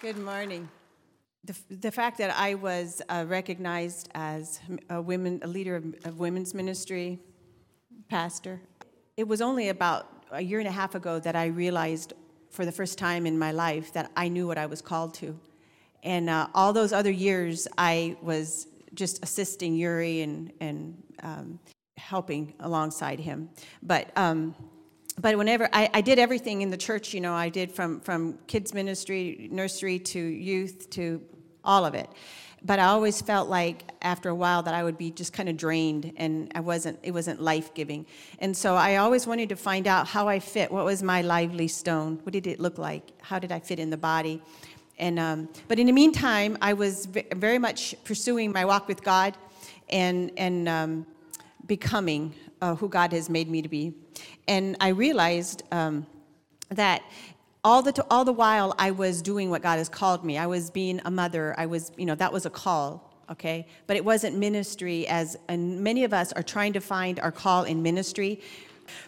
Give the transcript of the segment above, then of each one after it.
Good morning. The fact that I was recognized as a leader of women's ministry, pastor, it was only about a year and a half ago that I realized for the first time in my life that I knew what I was called to. And all those other years, I was just assisting Yuri and helping alongside him. But whenever I did everything in the church, you know, I did from kids ministry, nursery to youth to all of it. But I always felt like after a while that I would be just kind of drained, and it wasn't life-giving. And so I always wanted to find out how I fit. What was my lively stone? What did it look like? How did I fit in the body? And but in the meantime, I was very much pursuing my walk with God, and becoming who God has made me to be. And I realized that all the while I was doing what God has called me. I was being a mother. I was, you know, that was a call, okay? But it wasn't ministry, and many of us are trying to find our call in ministry.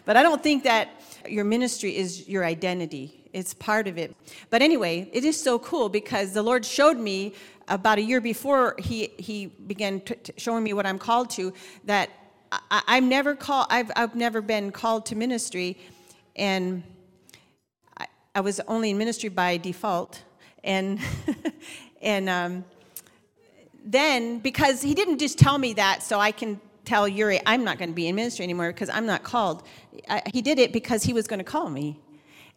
But I don't think that your ministry is your identity. It's part of it. But anyway, it is so cool because the Lord showed me about a year before he began showing me what I'm called to, that I've never been called to ministry, and I was only in ministry by default, and then because he didn't just tell me that so I can tell Yuri I'm not going to be in ministry anymore because I'm not called. He did it because he was going to call me,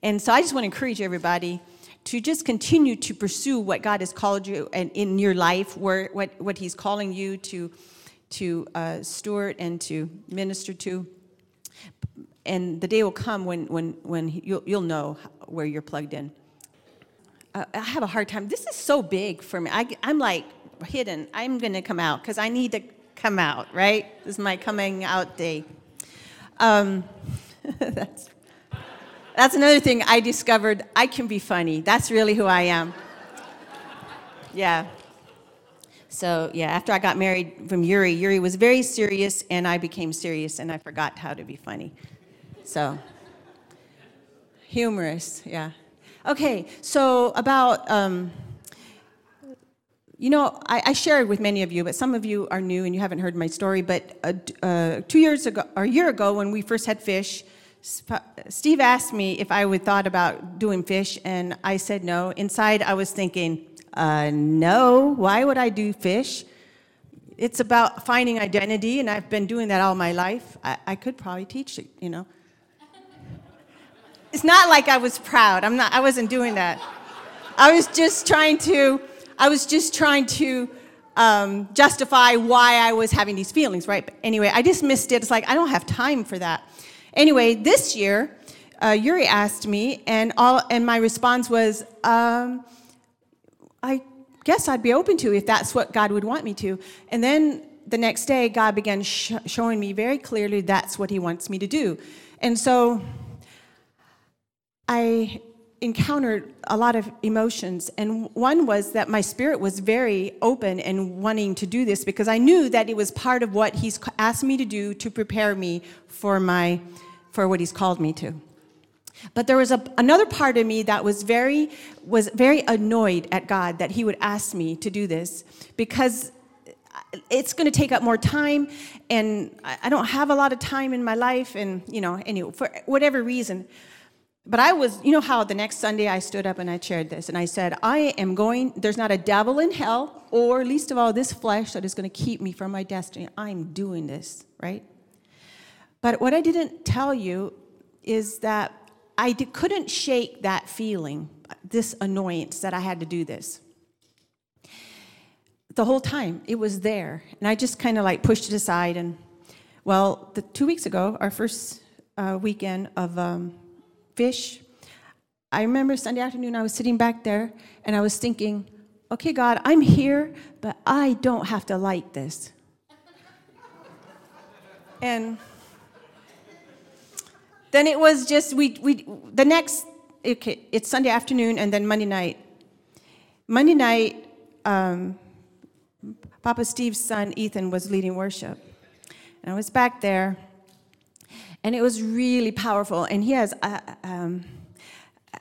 and so I just want to encourage everybody to just continue to pursue what God has called you and in your life, where what He's calling you to steward and to minister to. And the day will come when you'll know where you're plugged in. I have a hard time. This is so big for me. I'm like hidden. I'm going to come out because I need to come out, right? This is my coming out day. That's another thing I discovered. I can be funny. That's really who I am. Yeah. So, yeah, after I got married from Yuri was very serious, and I became serious, and I forgot how to be funny. So, humorous, yeah. Okay, so about, I shared with many of you, but some of you are new and you haven't heard my story, but 2 years ago, or a year ago, when we first had fish, Steve asked me if I would thought about doing fish, and I said no. Inside, I was thinking, no, why would I do fish? It's about finding identity, and I've been doing that all my life. I could probably teach it, you know. It's not like I was proud. I wasn't doing that. I was just trying to justify why I was having these feelings, right? But anyway, I dismissed it. It's like, I don't have time for that. Anyway, this year, Yuri asked me, and my response was, I guess I'd be open to if that's what God would want me to. And then the next day, God began showing me very clearly that's what He wants me to do. And so I encountered a lot of emotions. And one was that my spirit was very open and wanting to do this because I knew that it was part of what He's asked me to do to prepare me for what He's called me to. But there was another part of me that was very annoyed at God that He would ask me to do this because it's going to take up more time, and I don't have a lot of time in my life, and, you know, anyway, for whatever reason. But I was, you know how the next Sunday I stood up and I shared this, and I said, there's not a devil in hell, or least of all this flesh that is going to keep me from my destiny. I'm doing this, right? But what I didn't tell you is that I couldn't shake that feeling, this annoyance that I had to do this. The whole time, it was there. And I just kind of like pushed it aside. And, well, 2 weeks ago, our first weekend of fish, I remember Sunday afternoon, I was sitting back there, and I was thinking, okay, God, I'm here, but I don't have to like this. And then it was just, it's Sunday afternoon, and then Monday night. Monday night, Papa Steve's son, Ethan, was leading worship. And I was back there, and it was really powerful. And he has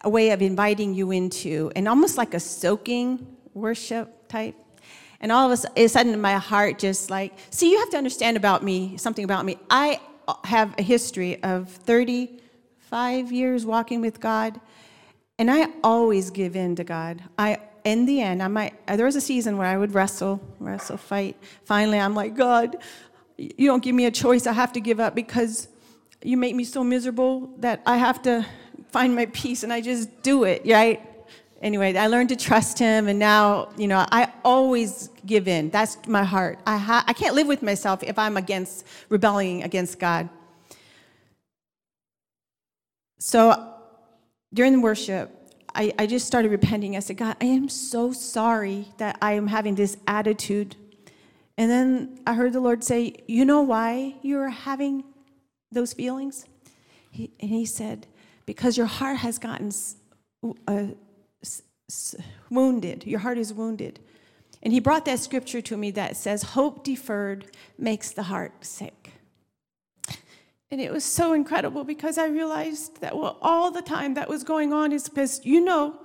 a way of inviting you into, and almost like a soaking worship type. And all of a sudden, my heart just like, see, you have to understand about me, something about me. I have a history of 35 years walking with God, and I always give in to God. In the end, there was a season where I would wrestle, fight. Finally, I'm like, God, you don't give me a choice. I have to give up because you make me so miserable that I have to find my peace, and I just do it, right? Anyway, I learned to trust him, and now, you know, I always give in. That's my heart. I can't live with myself if I'm rebelling against God. So during worship, I just started repenting. I said, God, I am so sorry that I am having this attitude. And then I heard the Lord say, you know why you're having those feelings? He said, because your heart has gotten wounded. Your heart is wounded. And he brought that scripture to me that says, hope deferred makes the heart sick. And it was so incredible because I realized that all the time that was going on is because, you know,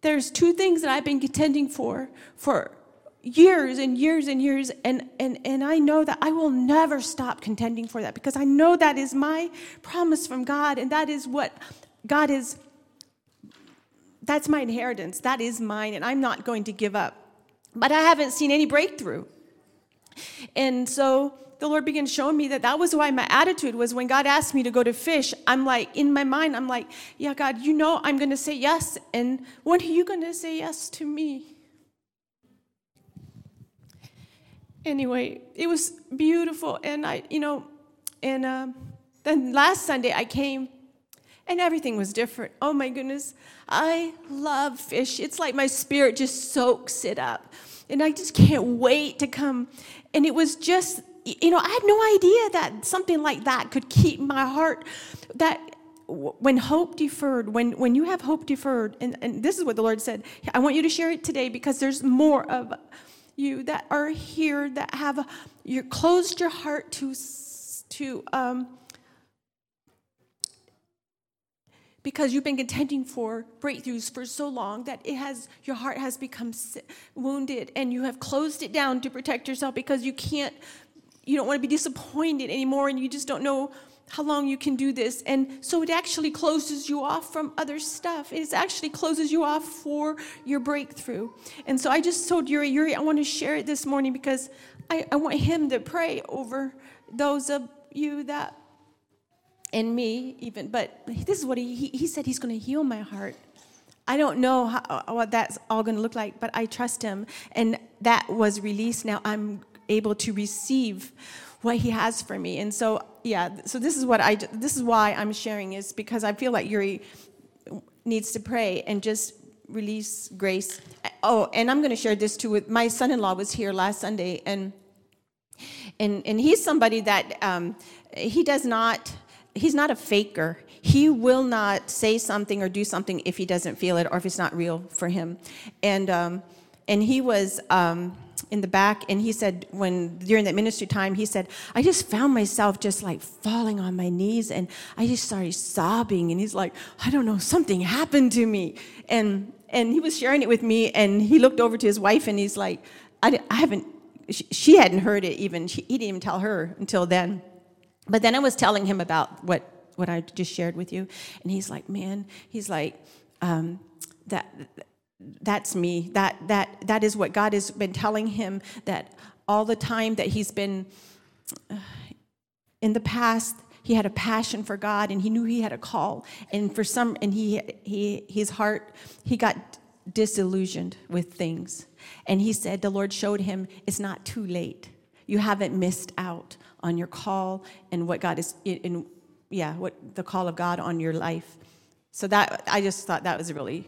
there's two things that I've been contending for years and years and years, and I know that I will never stop contending for that because I know that is my promise from God, and that is what God is. That's my inheritance. That is mine, and I'm not going to give up. But I haven't seen any breakthrough. And so the Lord began showing me that was why my attitude was when God asked me to go to fish, I'm like, in my mind, I'm like, yeah, God, you know I'm going to say yes. And when are you going to say yes to me? Anyway, it was beautiful. And then last Sunday I came. And everything was different. Oh, my goodness. I love fish. It's like my spirit just soaks it up. And I just can't wait to come. And it was just, you know, I had no idea that something like that could keep my heart. That when hope deferred, when you have hope deferred, and this is what the Lord said, I want you to share it today because there's more of you that are here that have, you closed your heart to because you've been contending for breakthroughs for so long that your heart has become wounded, and you have closed it down to protect yourself because you don't want to be disappointed anymore, and you just don't know how long you can do this. And so it actually closes you off from other stuff. It actually closes you off for your breakthrough. And so I just told Yuri, I want to share it this morning because I want him to pray over those of you that, and me even, but this is what he said. He's going to heal my heart. I don't know what that's all going to look like, but I trust him, and that was released. Now I'm able to receive what he has for me, and so yeah. So this is why I'm sharing, is because I feel like Yuri needs to pray and just release grace. Oh, and I'm going to share this too. With my son-in-law was here last Sunday, and he's somebody that he does not. He's not a faker. He will not say something or do something if he doesn't feel it or if it's not real for him. And he was in the back, and he said during that ministry time, he said, I just found myself just like falling on my knees, and I just started sobbing. And he's like, I don't know, something happened to me. And he was sharing it with me, and he looked over to his wife, and he's like, she hadn't heard it even. He didn't even tell her until then. But then I was telling him about what I just shared with you, and he's like, man, that's me. That is what God has been telling him, that all the time that he's been in the past, he had a passion for God, and he knew he had a call, and his heart, he got disillusioned with things, and he said the Lord showed him it's not too late. You haven't missed out on your call and what God is what the call of God on your life. So that I just thought that was really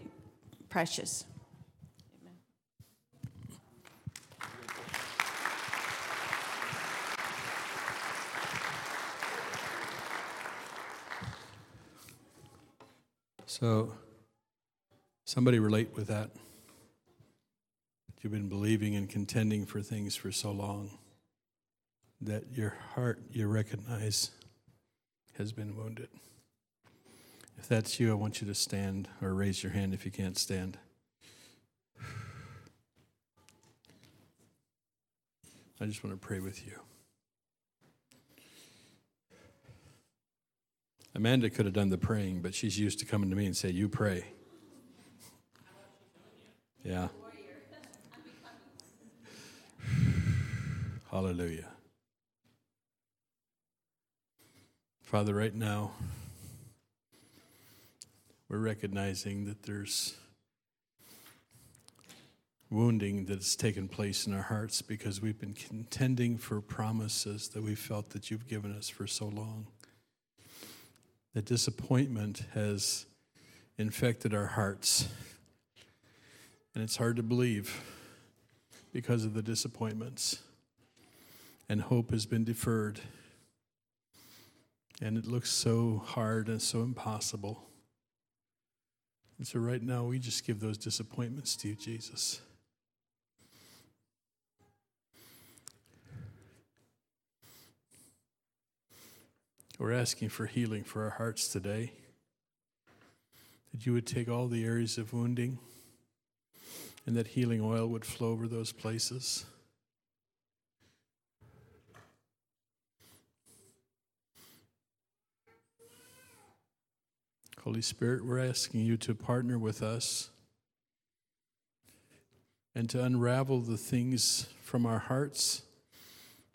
precious. Amen. So somebody relate with that. You've been believing and contending for things for so long that your heart, you recognize, has been wounded. If that's you, I want you to stand or raise your hand if you can't stand. I just want to pray with you. Amanda could have done the praying, but she's used to coming to me and say, you pray. Yeah. Hallelujah. Father, right now, we're recognizing that there's wounding that's taken place in our hearts because we've been contending for promises that we felt that you've given us for so long. The disappointment has infected our hearts, and it's hard to believe because of the disappointments, and hope has been deferred. And it looks so hard and so impossible. And so right now, we just give those disappointments to you, Jesus. We're asking for healing for our hearts today. That you would take all the areas of wounding and that healing oil would flow over those places. Holy Spirit, we're asking you to partner with us and to unravel the things from our hearts,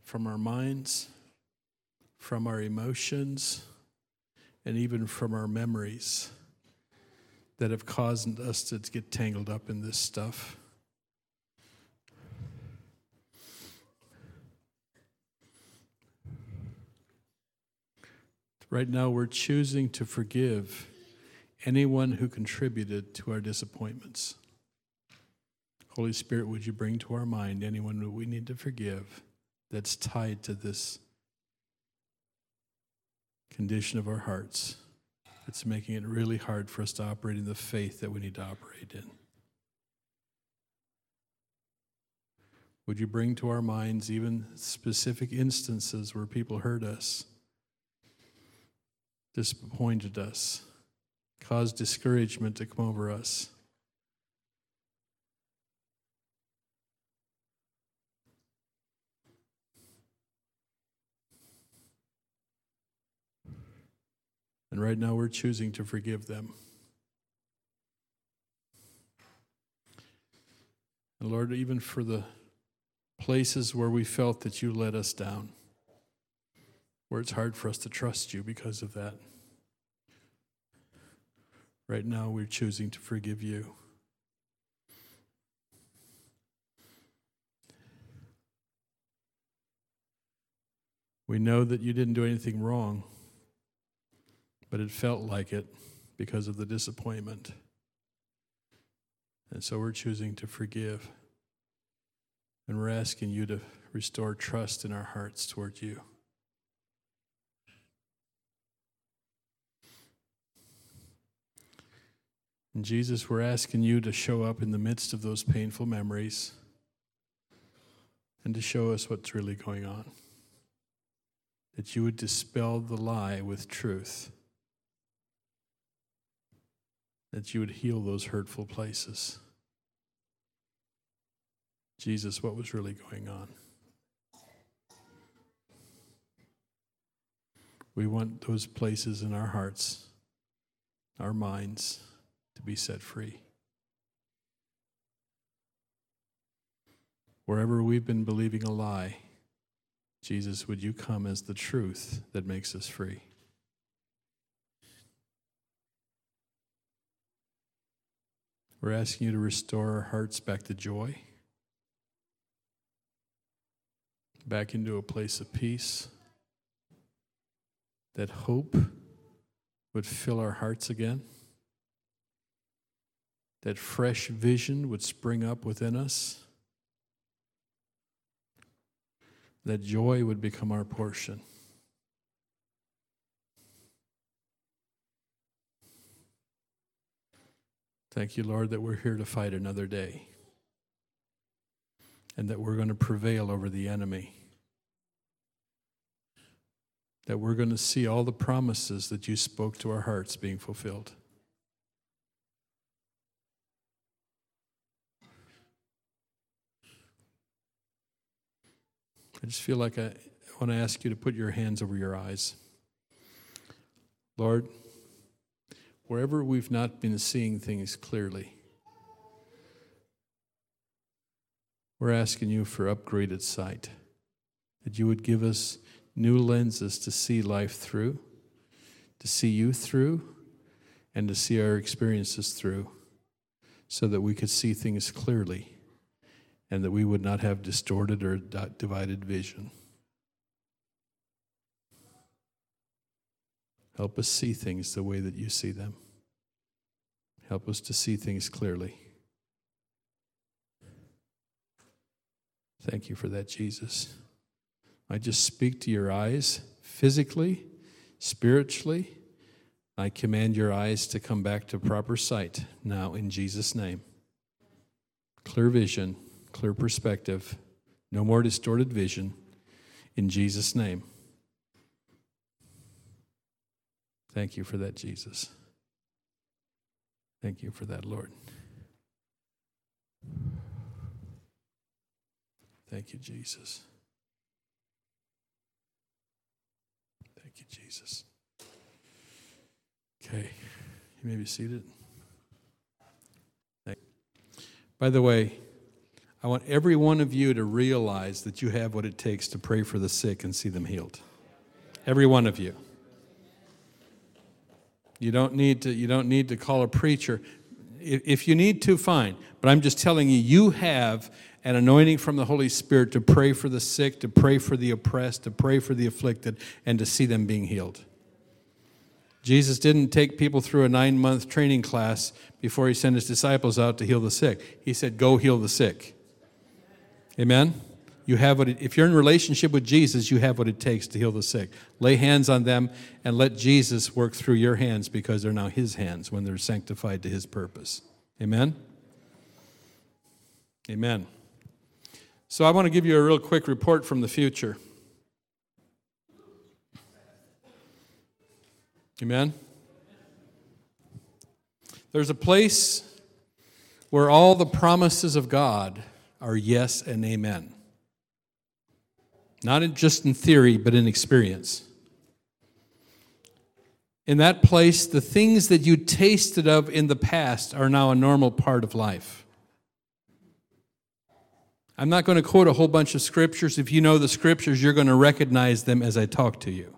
from our minds, from our emotions, and even from our memories that have caused us to get tangled up in this stuff. Right now, we're choosing to forgive anyone who contributed to our disappointments. Holy Spirit, would you bring to our mind anyone that we need to forgive that's tied to this condition of our hearts? It's making it really hard for us to operate in the faith that we need to operate in. Would you bring to our minds even specific instances where people hurt us, disappointed us, caused discouragement to come over us? And right now we're choosing to forgive them. And Lord, even for the places where we felt that you let us down, where it's hard for us to trust you because of that. Right now, we're choosing to forgive you. We know that you didn't do anything wrong, but it felt like it because of the disappointment. And so we're choosing to forgive. And we're asking you to restore trust in our hearts toward you. And Jesus, we're asking you to show up in the midst of those painful memories and to show us what's really going on. That you would dispel the lie with truth. That you would heal those hurtful places. Jesus, what was really going on? We want those places in our hearts, our minds, to be set free. Wherever we've been believing a lie, Jesus, would you come as the truth that makes us free? We're asking you to restore our hearts back to joy, back into a place of peace, that hope would fill our hearts again, that fresh vision would spring up within us, that joy would become our portion. Thank you, Lord, that we're here to fight another day and that we're going to prevail over the enemy. that we're going to see all the promises that you spoke to our hearts being fulfilled. I just feel like I want to ask you to put your hands over your eyes. Lord, wherever we've not been seeing things clearly, we're asking you for upgraded sight, that you would give us new lenses to see life through, to see you through, and to see our experiences through, so that we could see things clearly and that we would not have distorted or divided vision. Help us see things the way that you see them. Help us to see things clearly. Thank you for that, Jesus. I just speak to your eyes physically, spiritually. I command your eyes to come back to proper sight now in Jesus' name. Clear vision, clear perspective, no more distorted vision in Jesus' name. Thank you for that, Jesus. Thank you for that, Lord. Thank you, Jesus. Thank you, Jesus. Okay, you may be seated. Thank you. By the way, I want every one of you to realize that you have what it takes to pray for the sick and see them healed. Every one of you. You don't need to call a preacher. If you need to, fine. But I'm just telling you, you have an anointing from the Holy Spirit to pray for the sick, to pray for the oppressed, to pray for the afflicted, and to see them being healed. Jesus didn't take people through a 9-month training class before he sent his disciples out to heal the sick. He said, go heal the sick. Amen? If you're in relationship with Jesus, you have what it takes to heal the sick. Lay hands on them and let Jesus work through your hands, because they're now his hands when they're sanctified to his purpose. Amen? Amen. So I want to give you a real quick report from the future. Amen? There's a place where all the promises of God are yes and amen. Not just in theory, but in experience. In that place, the things that you tasted of in the past are now a normal part of life. I'm not going to quote a whole bunch of scriptures. If you know the scriptures, you're going to recognize them as I talk to you,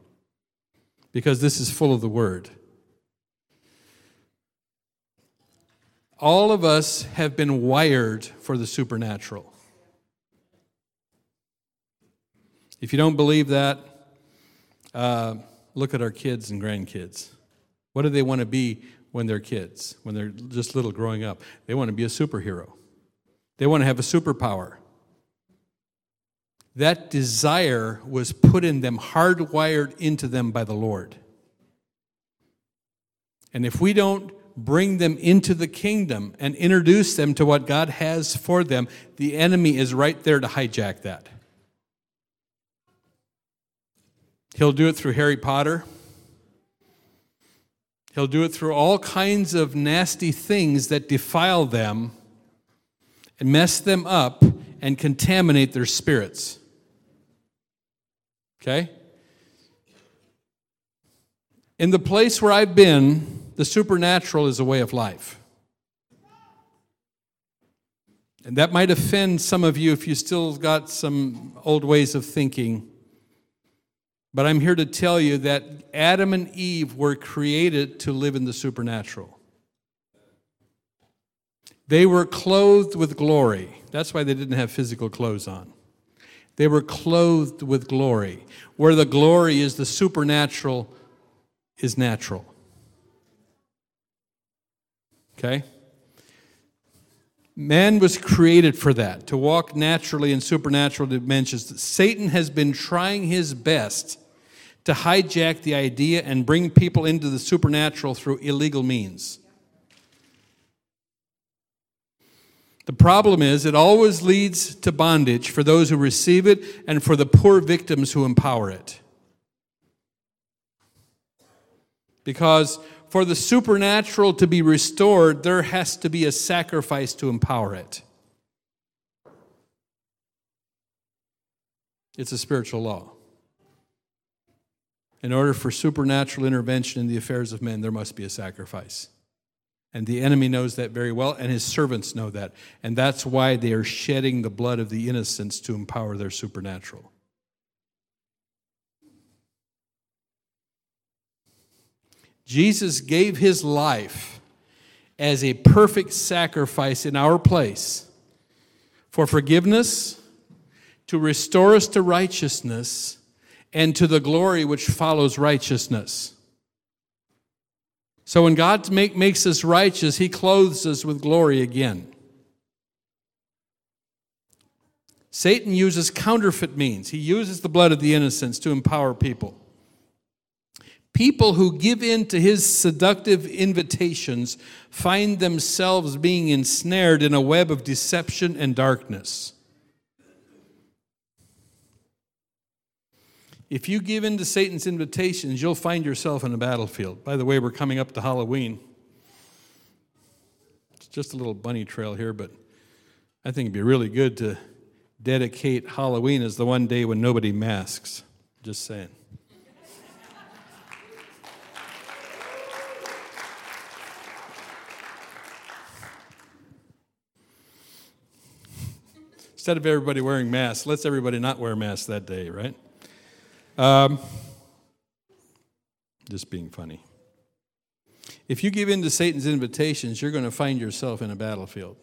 because this is full of the word. All of us have been wired for the supernatural. If you don't believe that, look at our kids and grandkids. What do they want to be when they're kids, when they're just little growing up? They want to be a superhero. They want to have a superpower. That desire was put in them, hardwired into them by the Lord. And if we don't bring them into the kingdom and introduce them to what God has for them, the enemy is right there to hijack that. He'll do it through Harry Potter. He'll do it through all kinds of nasty things that defile them and mess them up and contaminate their spirits. Okay? In the place where I've been, the supernatural is a way of life. And that might offend some of you if you still got some old ways of thinking. But I'm here to tell you that Adam and Eve were created to live in the supernatural. They were clothed with glory. That's why they didn't have physical clothes on. They were clothed with glory. Where the glory is, the supernatural is natural. Okay? Man was created for that, to walk naturally in supernatural dimensions. Satan has been trying his best to hijack the idea and bring people into the supernatural through illegal means. The problem is it always leads to bondage for those who receive it and for the poor victims who empower it. Because for the supernatural to be restored, there has to be a sacrifice to empower it. It's a spiritual law. In order for supernatural intervention in the affairs of men, there must be a sacrifice. And the enemy knows that very well, and his servants know that. And that's why they are shedding the blood of the innocents to empower their supernatural. Jesus gave his life as a perfect sacrifice in our place for forgiveness, to restore us to righteousness, and to the glory which follows righteousness. So when God makes us righteous, he clothes us with glory again. Satan uses counterfeit means. He uses the blood of the innocents to empower people. People who give in to his seductive invitations find themselves being ensnared in a web of deception and darkness. If you give in to Satan's invitations, you'll find yourself in a battlefield. By the way, we're coming up to Halloween. It's just a little bunny trail here, but I think it'd be really good to dedicate Halloween as the one day when nobody masks. Just saying. Instead of everybody wearing masks, let's everybody not wear masks that day, right? Just being funny. If you give in to Satan's invitations, you're going to find yourself in a battlefield.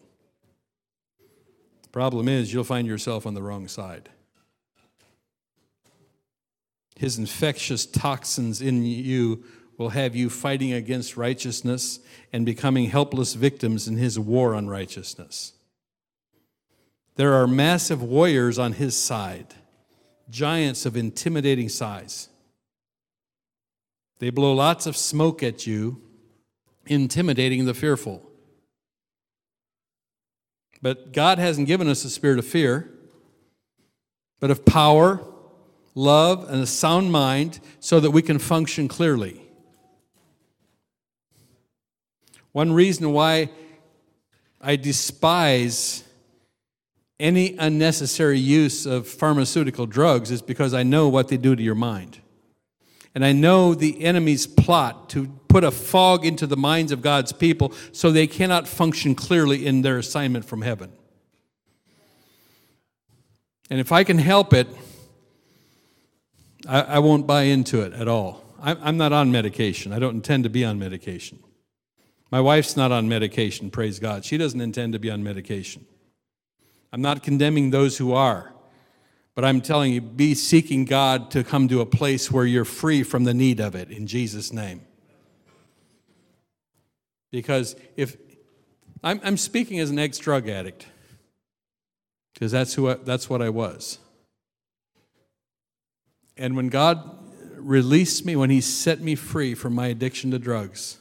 The problem is you'll find yourself on the wrong side. His infectious toxins in you will have you fighting against righteousness and becoming helpless victims in his war on righteousness. There are massive warriors on his side, giants of intimidating size. They blow lots of smoke at you, intimidating the fearful. But God hasn't given us a spirit of fear, but of power, love, and a sound mind so that we can function clearly. One reason why I despise any unnecessary use of pharmaceutical drugs is because I know what they do to your mind. And I know the enemy's plot to put a fog into the minds of God's people so they cannot function clearly in their assignment from heaven. And if I can help it, I won't buy into it at all. I'm not on medication. I don't intend to be on medication. My wife's not on medication, praise God. She doesn't intend to be on medication. I'm not condemning those who are, but I'm telling you, be seeking God to come to a place where you're free from the need of it, in Jesus' name. Because if I'm speaking as an ex-drug addict, because that's what I was. And when God released me, when he set me free from my addiction to drugs,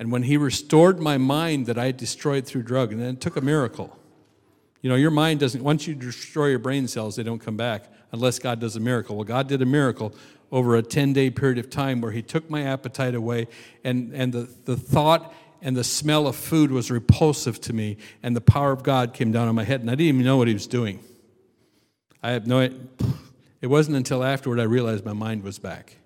and when he restored my mind that I destroyed through drug, and then it took a miracle. You know, your mind doesn't, once you destroy your brain cells, they don't come back unless God does a miracle. Well, God did a miracle over a 10-day period of time where he took my appetite away, and the thought and the smell of food was repulsive to me, and the power of God came down on my head, and I didn't even know what he was doing. I have no idea. It wasn't until afterward I realized my mind was back.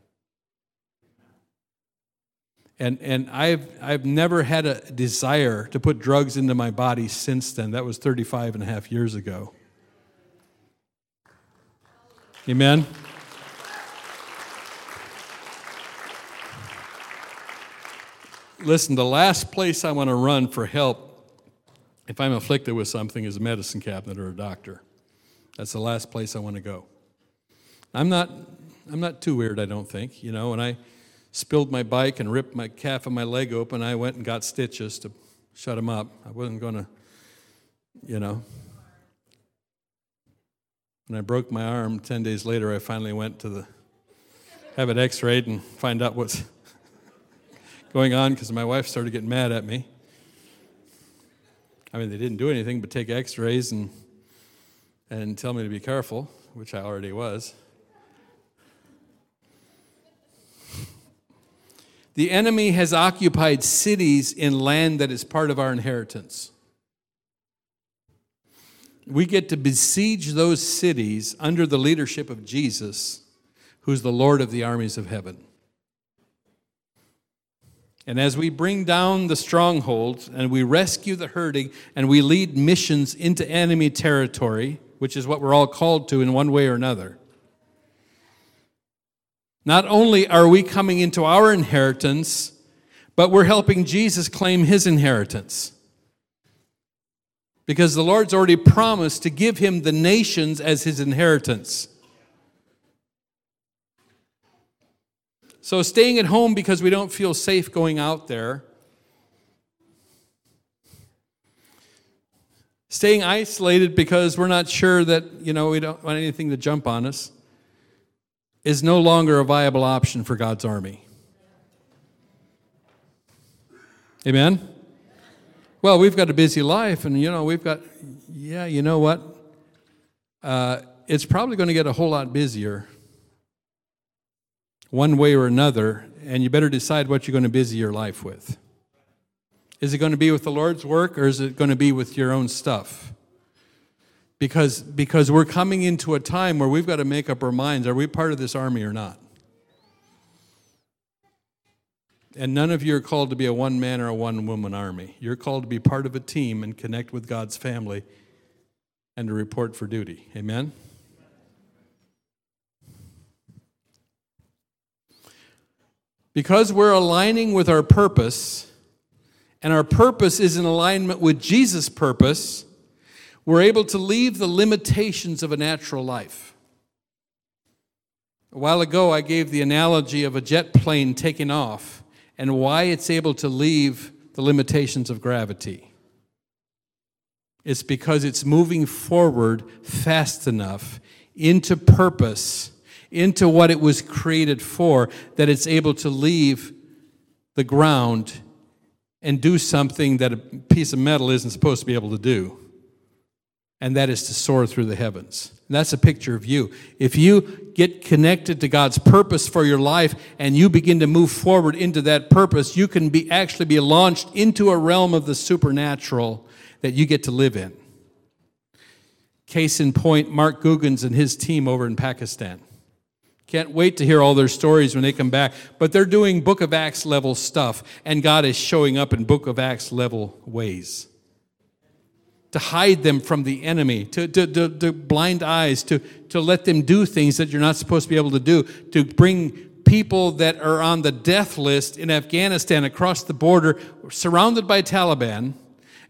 And I've never had a desire to put drugs into my body since then. That was 35 and a half years ago. Amen? Listen, the last place I want to run for help if I'm afflicted with something is a medicine cabinet or a doctor. That's the last place I want to go. I'm not too weird, I don't think, you know, and I spilled my bike and ripped my calf of my leg open. I went and got stitches to shut him up. I wasn't going to, you know. When I broke my arm 10 days later, I finally went to have it x-rayed and find out what's going on because my wife started getting mad at me. I mean, they didn't do anything but take x-rays and tell me to be careful, which I already was. The enemy has occupied cities in land that is part of our inheritance. We get to besiege those cities under the leadership of Jesus, who's the Lord of the armies of heaven. And as we bring down the strongholds and we rescue the hurting and we lead missions into enemy territory, which is what we're all called to in one way or another, not only are we coming into our inheritance, but we're helping Jesus claim his inheritance. Because the Lord's already promised to give him the nations as his inheritance. So staying at home because we don't feel safe going out there, staying isolated because we're not sure that, we don't want anything to jump on us, is no longer a viable option for God's army. Amen? Well, we've got a busy life, and, we've got, it's probably going to get a whole lot busier one way or another, and you better decide what you're going to busy your life with. Is it going to be with the Lord's work, or is it going to be with your own stuff? Because we're coming into a time where we've got to make up our minds, are we part of this army or not? And none of you are called to be a one-man or a one-woman army. You're called to be part of a team and connect with God's family and to report for duty. Amen? Because we're aligning with our purpose, and our purpose is in alignment with Jesus' purpose, we're able to leave the limitations of a natural life. A while ago, I gave the analogy of a jet plane taking off and why it's able to leave the limitations of gravity. It's because it's moving forward fast enough into purpose, into what it was created for, that it's able to leave the ground and do something that a piece of metal isn't supposed to be able to do. And that is to soar through the heavens. And that's a picture of you. If you get connected to God's purpose for your life and you begin to move forward into that purpose, you can actually be launched into a realm of the supernatural that you get to live in. Case in point, Mark Guggens and his team over in Pakistan. Can't wait to hear all their stories when they come back. But they're doing Book of Acts level stuff, and God is showing up in Book of Acts level ways. To hide them from the enemy, to blind eyes, to let them do things that you're not supposed to be able to do, to bring people that are on the death list in Afghanistan across the border, surrounded by Taliban,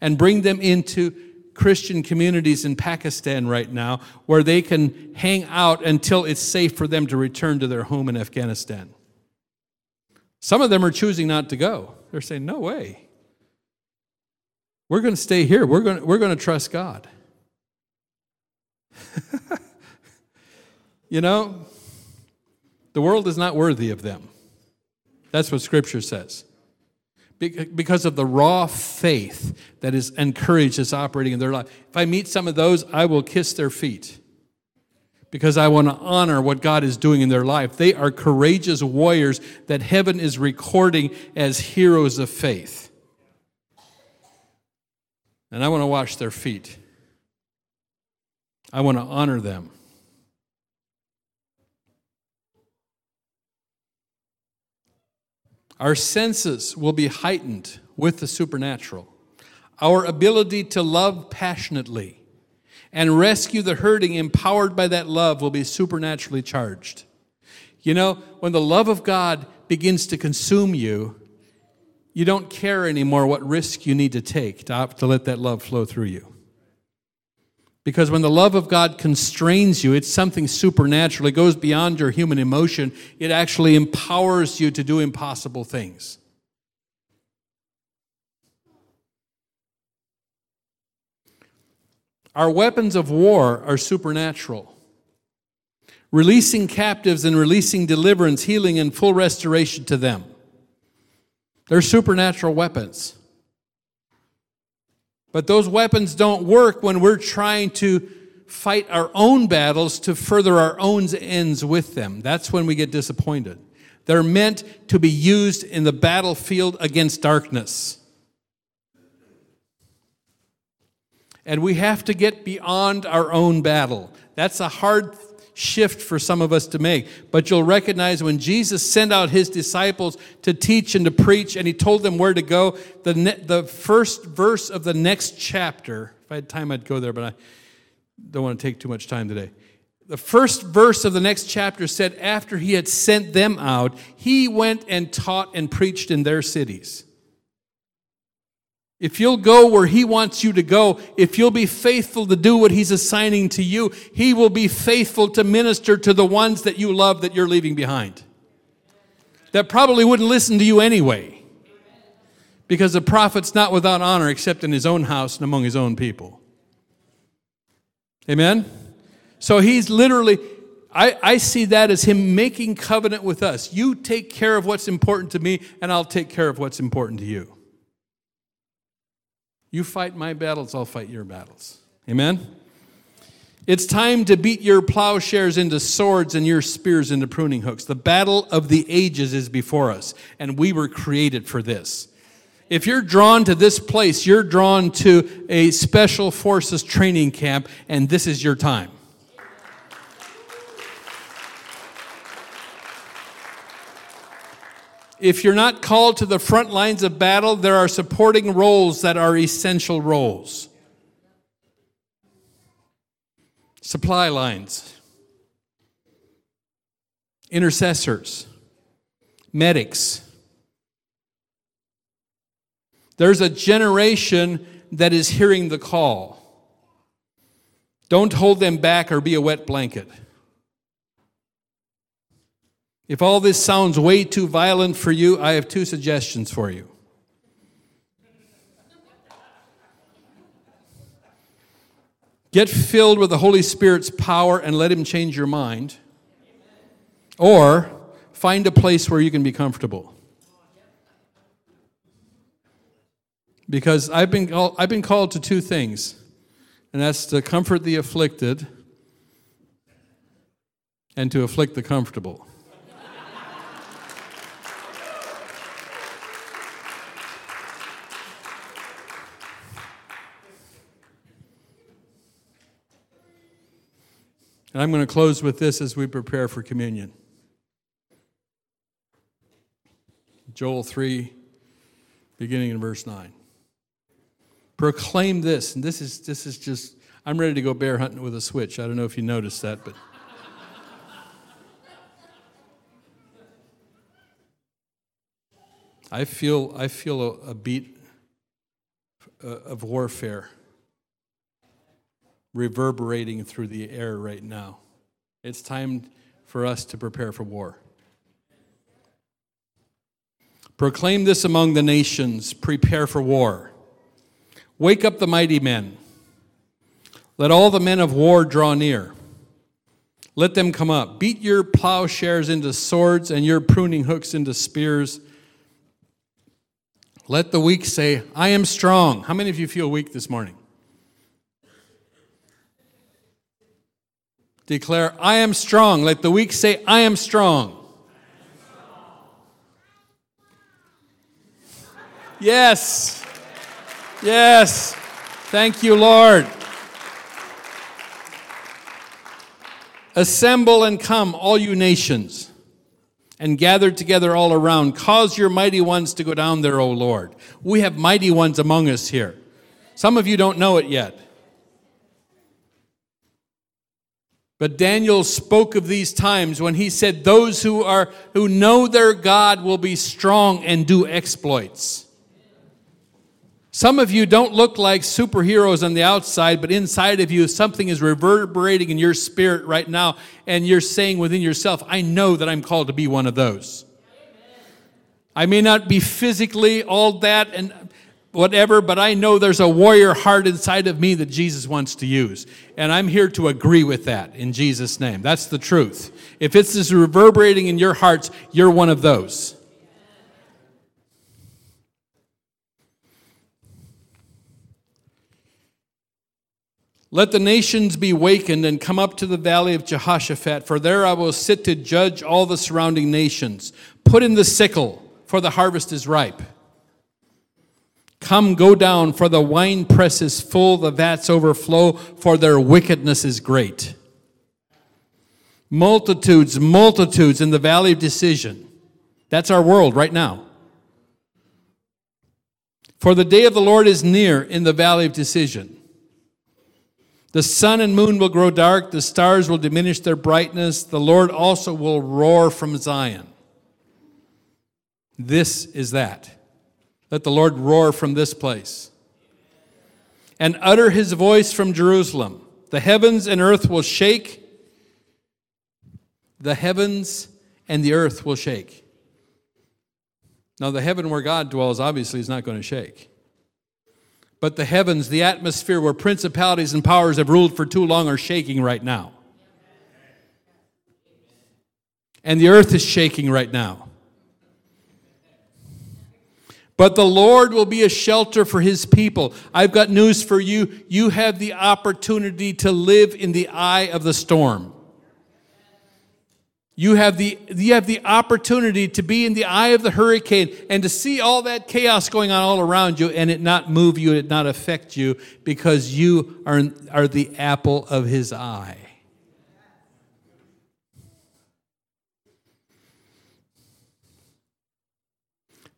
and bring them into Christian communities in Pakistan right now where they can hang out until it's safe for them to return to their home in Afghanistan. Some of them are choosing not to go. They're saying, no way. We're going to stay here. We're going to trust God. The world is not worthy of them. That's what Scripture says. Because of the raw faith that is encouraged, is operating in their life. If I meet some of those, I will kiss their feet. Because I want to honor what God is doing in their life. They are courageous warriors that heaven is recording as heroes of faith. And I want to wash their feet. I want to honor them. Our senses will be heightened with the supernatural. Our ability to love passionately and rescue the hurting, empowered by that love, will be supernaturally charged. When the love of God begins to consume you, you don't care anymore what risk you need to take to let that love flow through you. Because when the love of God constrains you, it's something supernatural. It goes beyond your human emotion. It actually empowers you to do impossible things. Our weapons of war are supernatural. Releasing captives and releasing deliverance, healing, and full restoration to them. They're supernatural weapons. But those weapons don't work when we're trying to fight our own battles to further our own ends with them. That's when we get disappointed. They're meant to be used in the battlefield against darkness. And we have to get beyond our own battle. That's a hard shift for some of us to make. But you'll recognize when Jesus sent out his disciples to teach and to preach, and he told them where to go, the first verse of the next chapter, if I had time I'd go there, but I don't want to take too much time today. The first verse of the next chapter said, after he had sent them out, he went and taught and preached in their cities. If you'll go where he wants you to go, if you'll be faithful to do what he's assigning to you, he will be faithful to minister to the ones that you love that you're leaving behind. That probably wouldn't listen to you anyway. Because a prophet's not without honor except in his own house and among his own people. Amen? So he's literally, I see that as him making covenant with us. You take care of what's important to me, and I'll take care of what's important to you. You fight my battles, I'll fight your battles. Amen? It's time to beat your plowshares into swords and your spears into pruning hooks. The battle of the ages is before us, and we were created for this. If you're drawn to this place, you're drawn to a special forces training camp, and this is your time. If you're not called to the front lines of battle, there are supporting roles that are essential roles. Supply lines. Intercessors. Medics. There's a generation that is hearing the call. Don't hold them back or be a wet blanket. If all this sounds way too violent for you, I have two suggestions for you. Get filled with the Holy Spirit's power and let him change your mind. Or find a place where you can be comfortable. Because I've been called to two things, and that's to comfort the afflicted and to afflict the comfortable. And I'm going to close with this as we prepare for communion. Joel 3, beginning in verse 9. Proclaim this, and this is just, I'm ready to go bear hunting with a switch. I don't know if you noticed that, but. I feel a beat of warfare reverberating through the air right now. It's time for us to prepare for war. Proclaim this among the nations, prepare for war. Wake up the mighty men. Let all the men of war draw near. Let them come up. Beat your plowshares into swords and your pruning hooks into spears. Let the weak say, I am strong. How many of you feel weak this morning? Declare, I am strong. Let the weak say, I am strong. I am strong. Yes. Yes. Thank you, Lord. Assemble and come, all you nations, and gather together all around. Cause your mighty ones to go down there, O Lord. We have mighty ones among us here. Some of you don't know it yet. But Daniel spoke of these times when he said, those who know their God will be strong and do exploits. Some of you don't look like superheroes on the outside, but inside of you, something is reverberating in your spirit right now, and you're saying within yourself, I know that I'm called to be one of those. I may not be physically all that and whatever, but I know there's a warrior heart inside of me that Jesus wants to use. And I'm here to agree with that in Jesus' name. That's the truth. If it's just reverberating in your hearts, you're one of those. Let the nations be wakened and come up to the valley of Jehoshaphat, for there I will sit to judge all the surrounding nations. Put in the sickle, for the harvest is ripe. Come, go down, for the winepress is full, the vats overflow, for their wickedness is great. Multitudes, multitudes in the valley of decision. That's our world right now. For the day of the Lord is near in the valley of decision. The sun and moon will grow dark, the stars will diminish their brightness, the Lord also will roar from Zion. This is that. Let the Lord roar from this place. And utter his voice from Jerusalem. The heavens and earth will shake. The heavens and the earth will shake. Now, the heaven where God dwells, obviously, is not going to shake. But the heavens, the atmosphere where principalities and powers have ruled for too long are shaking right now. And the earth is shaking right now. But the Lord will be a shelter for his people. I've got news for you. You have the opportunity to live in the eye of the storm. You have the opportunity to be in the eye of the hurricane and to see all that chaos going on all around you and it not move you, it not affect you, because you are the apple of his eye.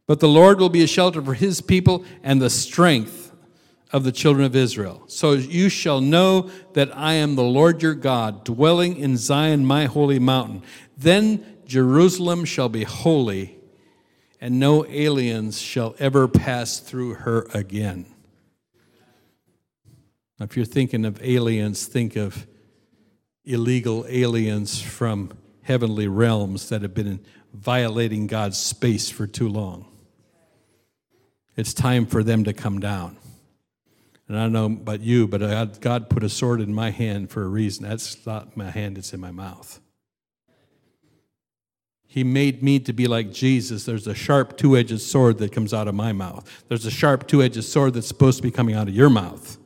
But the Lord will be a shelter for his people and the strength of the children of Israel. So you shall know that I am the Lord your God, dwelling in Zion, my holy mountain. Then Jerusalem shall be holy, and no aliens shall ever pass through her again. Now, if you're thinking of aliens, think of illegal aliens from heavenly realms that have been violating God's space for too long. It's time for them to come down. And I don't know about you, but God put a sword in my hand for a reason. That's not my hand, it's in my mouth. He made me to be like Jesus. There's a sharp two-edged sword that comes out of my mouth. There's a sharp two-edged sword that's supposed to be coming out of your mouth.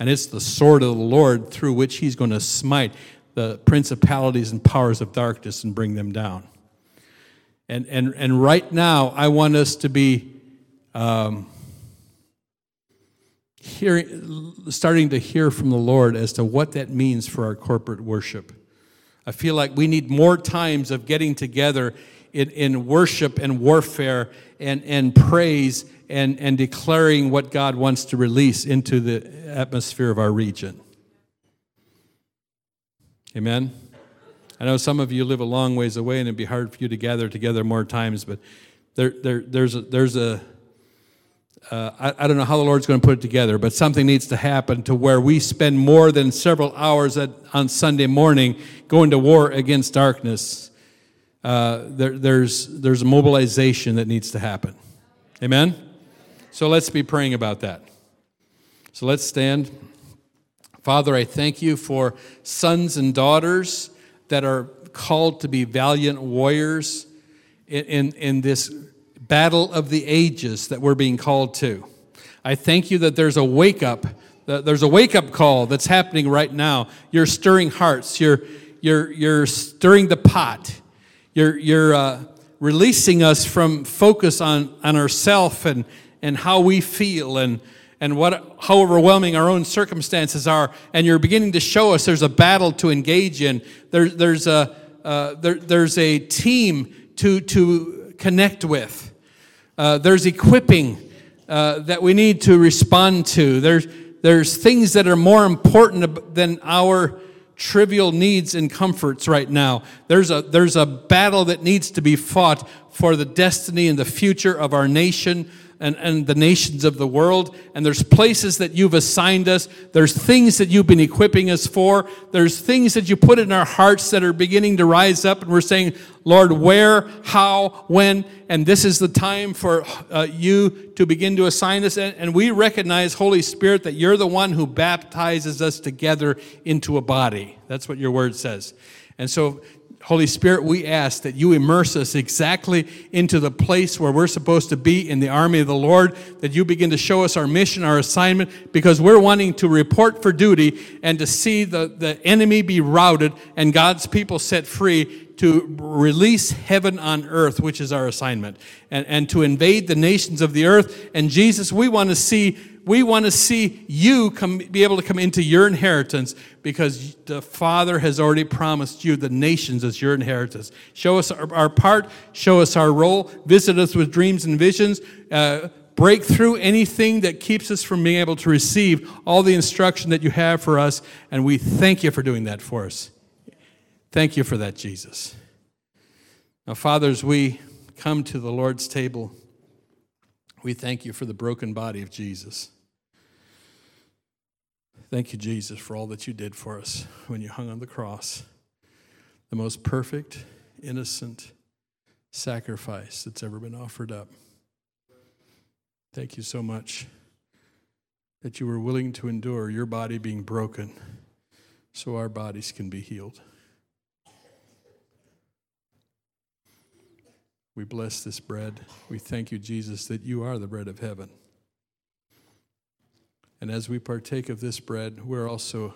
And it's the sword of the Lord through which he's going to smite the principalities and powers of darkness and bring them down. And right now, I want us to be starting to hear from the Lord as to what that means for our corporate worship. I feel like we need more times of getting together in worship and warfare and praise and declaring what God wants to release into the atmosphere of our region. Amen? I know some of you live a long ways away, and it'd be hard for you to gather together more times. But I don't know how the Lord's going to put it together, but something needs to happen to where we spend more than several hours on Sunday morning going to war against darkness. There's a mobilization that needs to happen. Amen. So let's be praying about that. So let's stand. Father, I thank you for sons and daughters that are called to be valiant warriors in this battle of the ages that we're being called to. I thank you that there's a wake-up call that's happening right now. You're stirring hearts. You're stirring the pot. You're releasing us from focus on ourselves and how we feel and how overwhelming our own circumstances are, and you're beginning to show us there's a battle to engage in. There's a team to connect with. There's equipping that we need to respond to. There's things that are more important than our trivial needs and comforts right now. There's a battle that needs to be fought for the destiny and the future of our nation. And the nations of the world, and there's places that you've assigned us. There's things that you've been equipping us for. There's things that you put in our hearts that are beginning to rise up, and we're saying, Lord, where, how, when, and this is the time for you to begin to assign us. And we recognize, Holy Spirit, that you're the one who baptizes us together into a body. That's what your word says. And so Holy Spirit, we ask that you immerse us exactly into the place where we're supposed to be in the army of the Lord, that you begin to show us our mission, our assignment, because we're wanting to report for duty and to see the enemy be routed and God's people set free to release heaven on earth, which is our assignment, and to invade the nations of the earth. And Jesus, we want to see you be able to come into your inheritance, because the Father has already promised you the nations as your inheritance. Show us our part. Show us our role. Visit us with dreams and visions. Break through anything that keeps us from being able to receive all the instruction that you have for us. And we thank you for doing that for us. Thank you for that, Jesus. Now, fathers, we come to the Lord's table. We thank you for the broken body of Jesus. Thank you, Jesus, for all that you did for us when you hung on the cross. The most perfect, innocent sacrifice that's ever been offered up. Thank you so much that you were willing to endure your body being broken so our bodies can be healed. We bless this bread. We thank you, Jesus, that you are the bread of heaven. And as we partake of this bread, we're also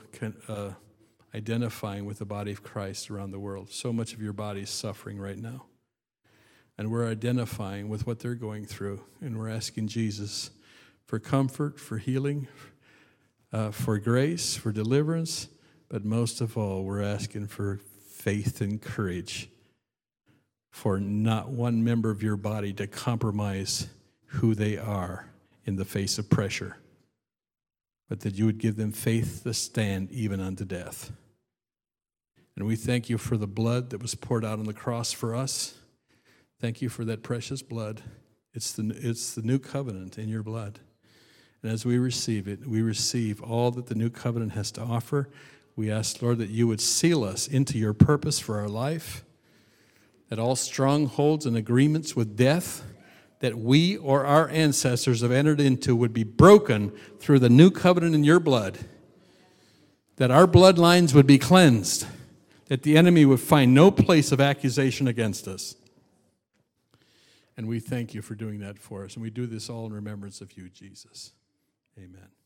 identifying with the body of Christ around the world. So much of your body is suffering right now. And we're identifying with what they're going through. And we're asking Jesus for comfort, for healing, for grace, for deliverance. But most of all, we're asking for faith and courage for not one member of your body to compromise who they are in the face of pressure, but that you would give them faith to stand even unto death. And we thank you for the blood that was poured out on the cross for us. Thank you for that precious blood. It's the new covenant in your blood. And as we receive it, we receive all that the new covenant has to offer. We ask, Lord, that you would seal us into your purpose for our life, that all strongholds and agreements with death that we or our ancestors have entered into would be broken through the new covenant in your blood, that our bloodlines would be cleansed, that the enemy would find no place of accusation against us. And we thank you for doing that for us. And we do this all in remembrance of you, Jesus. Amen.